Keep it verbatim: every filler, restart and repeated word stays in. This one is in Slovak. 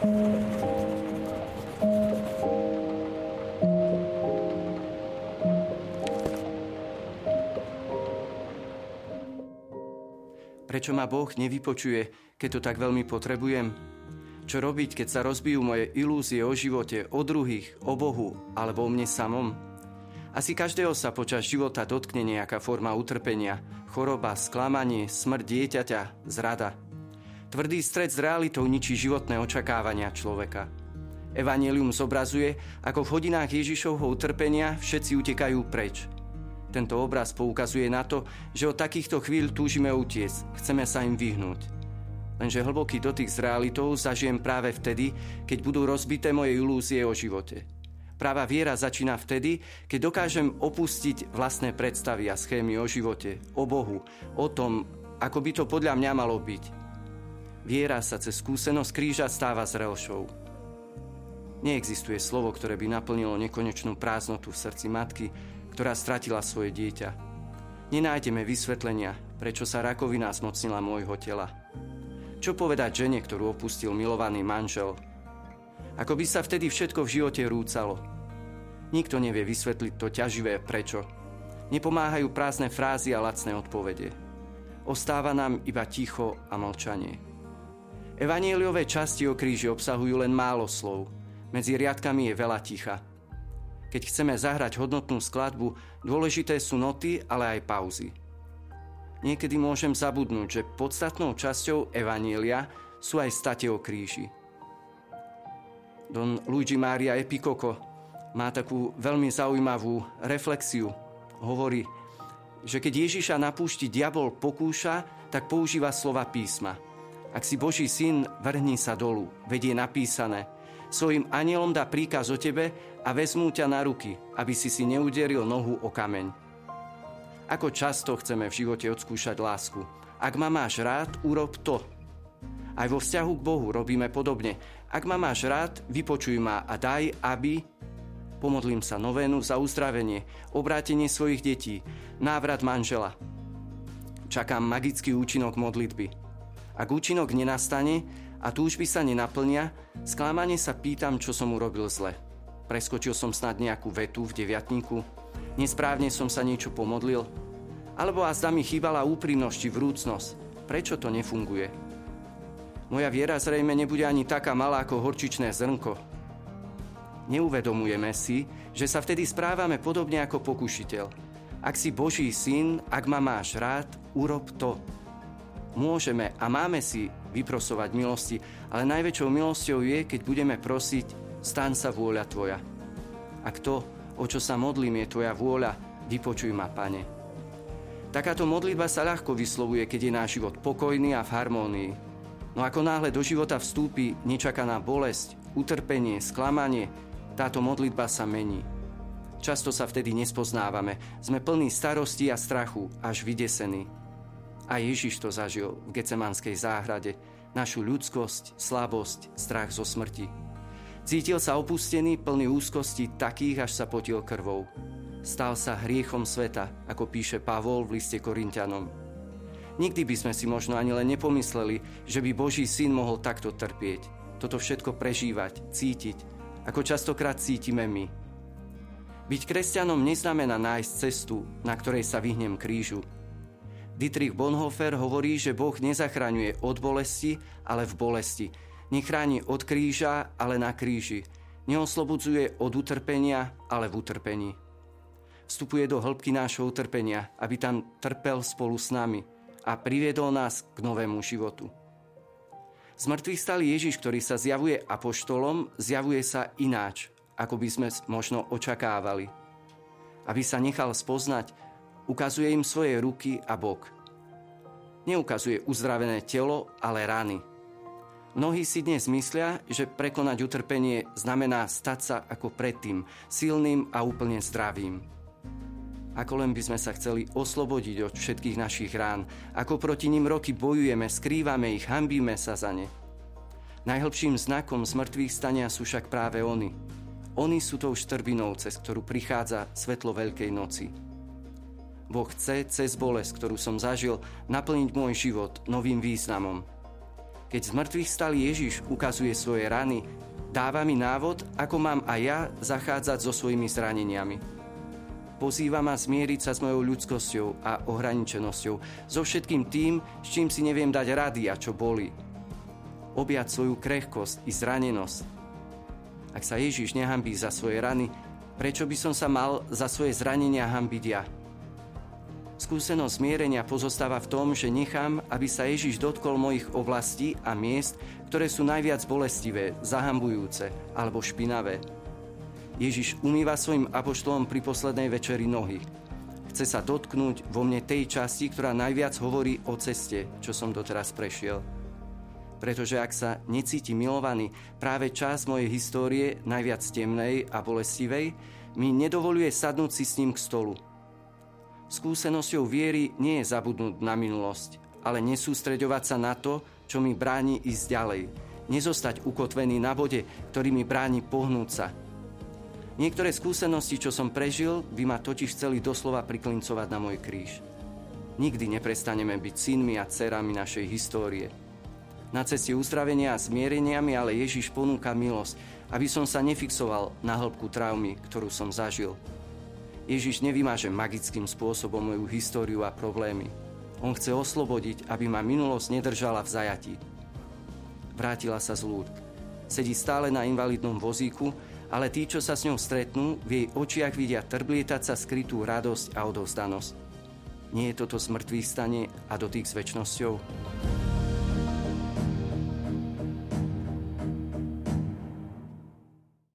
Prečo ma Boh nevypočuje, keď to tak veľmi potrebujem? Čo robiť, keď sa rozbijú moje ilúzie o živote, o druhých, o Bohu alebo o mne samom? Asi každého sa počas života dotkne nejaká forma utrpenia, choroba, sklamanie, smrť dieťaťa, zrada. Tvrdý stret s realitou ničí životné očakávania človeka. Evanjelium zobrazuje, ako v hodinách Ježišovho utrpenia všetci utekajú preč. Tento obraz poukazuje na to, že od takýchto chvíľ túžime utiecť, chceme sa im vyhnúť. Lenže hlboký dotyk s realitou zažijem práve vtedy, keď budú rozbité moje ilúzie o živote. Práva viera začína vtedy, keď dokážem opustiť vlastné predstavy a schémy o živote, o Bohu, o tom, ako by to podľa mňa malo byť. Viera sa cez skúsenosť kríža stáva zrelšou. Neexistuje slovo, ktoré by naplnilo nekonečnú prázdnotu v srdci matky, ktorá stratila svoje dieťa. Nenájdeme vysvetlenia, prečo sa rakovina zmocnila môjho tela. Čo povedať žene, ktorú opustil milovaný manžel? Ako by sa vtedy všetko v živote rúcalo. Nikto nevie vysvetliť to ťaživé prečo. Nepomáhajú prázdne frázy a lacné odpovede. Ostáva nám iba ticho a mlčanie. Evanjeliové časti o kríži obsahujú len málo slov. Medzi riadkami je veľa ticha. Keď chceme zahrať hodnotnú skladbu, dôležité sú noty, ale aj pauzy. Niekedy môžem zabudnúť, že podstatnou časťou evanjelia sú aj state o kríži. Don Luigi Maria Epicoco má takú veľmi zaujímavú reflexiu. Hovorí, že keď Ježiša na púšti diabol pokúša, tak používa slova písma. Ak si Boží syn, vrhni sa dolu, veď je napísané. Svojim anielom dá príkaz o tebe a vezmú ťa na ruky, aby si si neuderil nohu o kameň. Ako často chceme v živote odskúšať lásku. Ak ma máš rád, urob to. Aj vo vzťahu k Bohu robíme podobne. Ak ma máš rád, vypočuj ma a daj, aby... Pomodlím sa novénu za uzdravenie, obrátenie svojich detí, návrat manžela. Čakám magický účinok modlitby. Ak účinok nenastane a túžby sa nenaplnia, sklamane sa pýtam, čo som urobil zle. Preskočil som snad nejakú vetu v deviatniku, nesprávne som sa niečo pomodlil, alebo azda mi chýbala úprimnosť či vrúcnosť. Prečo to nefunguje? Moja viera zrejme nebude ani taká malá ako horčičné zrnko. Neuvedomujeme si, že sa vtedy správame podobne ako pokušiteľ. Ak si Boží syn, ak ma máš rád, urob to. Môžeme a máme si vyprosovať milosti, ale najväčšou milosťou je, keď budeme prosiť, staň sa vôľa tvoja. Ak to, o čo sa modlím, je tvoja vôľa, vypočuj ma, Pane. Takáto modlitba sa ľahko vyslovuje, keď je náš život pokojný a v harmónii. No ako náhle do života vstúpi nečakaná bolesť, utrpenie, sklamanie, táto modlitba sa mení. Často sa vtedy nespoznávame, sme plní starosti a strachu, až vydesení. A Ježiš to zažil v Getsemanskej záhrade, našu ľudskosť, slabosť, strach zo smrti. Cítil sa opustený, plný úzkosti, takých, až sa potil krvou. Stal sa hriechom sveta, ako píše Pavol v liste Korinťanom. Nikdy by sme si možno ani len nepomysleli, že by Boží syn mohol takto trpieť, toto všetko prežívať, cítiť, ako častokrát cítime my. Byť kresťanom neznamená nájsť cestu, na ktorej sa vyhnem krížu. Dietrich Bonhoeffer hovorí, že Boh nezachraňuje od bolesti, ale v bolesti. Nechráni od kríža, ale na kríži. Neoslobodzuje od utrpenia, ale v utrpení. Vstupuje do hĺbky nášho utrpenia, aby tam trpel spolu s nami a priviedol nás k novému životu. Z mŕtvych stalý Ježiš, ktorý sa zjavuje apoštolom, zjavuje sa ináč, ako by sme možno očakávali. Aby sa nechal spoznať, ukazuje im svoje ruky a bok. Neukazuje uzdravené telo, ale rany. Mnohí si dnes myslia, že prekonať utrpenie znamená stať sa ako predtým, silným a úplne zdravým. Ako len by sme sa chceli oslobodiť od všetkých našich rán, ako proti nim roky bojujeme, skrývame ich, hanbíme sa za ne. Najhlbším znakom zmrtvých stania sú však práve oni. Oni sú tou štrbinou, cez ktorú prichádza svetlo Veľkej noci. Boh chce cez bolesť, ktorú som zažil, naplniť môj život novým významom. Keď z mŕtvych stal Ježiš ukazuje svoje rany, dáva mi návod, ako mám aj ja zachádzať so svojimi zraneniami. Pozýva ma zmieriť sa s mojou ľudskosťou a ohraničenosťou, so všetkým tým, s čím si neviem dať rady a čo boli. Objať svoju krehkosť i zranenosť. Ak sa Ježiš nehanbí za svoje rany, prečo by som sa mal za svoje zranenia hanbiť ja? Skúsenosť zmierenia pozostáva v tom, že nechám, aby sa Ježiš dotkol mojich oblastí a miest, ktoré sú najviac bolestivé, zahambujúce alebo špinavé. Ježiš umýva svojim apoštolom pri poslednej večeri nohy. Chce sa dotknúť vo mne tej časti, ktorá najviac hovorí o ceste, čo som doteraz prešiel. Pretože ak sa necíti milovaný, práve časť mojej histórie, najviac temnej a bolestivej, mi nedovoluje sadnúť si s ním k stolu. Skúsenosťou viery nie je zabudnúť na minulosť, ale nesústreďovať sa na to, čo mi bráni ísť ďalej. Nezostať ukotvený na bode, ktorý mi bráni pohnúť sa. Niektoré skúsenosti, čo som prežil, by ma totiž chceli doslova priklincovať na môj kríž. Nikdy neprestaneme byť synmi a dcerami našej histórie. Na ceste uzdravenia a zmierenia mi ale Ježiš ponúka milosť, aby som sa nefixoval na hĺbku traumy, ktorú som zažil. Ježiš nevymaže magickým spôsobom moju históriu a problémy. On chce oslobodiť, aby ma minulosť nedržala v zajatí. Vrátila sa z Lúrd. Sedí stále na invalidnom vozíku, ale tí, čo sa s ňou stretnú, v jej očiach vidia trblietať sa skrytú radosť a odovzdanosť. Nie je toto smrtvý stanie a dotyk s večnosťou?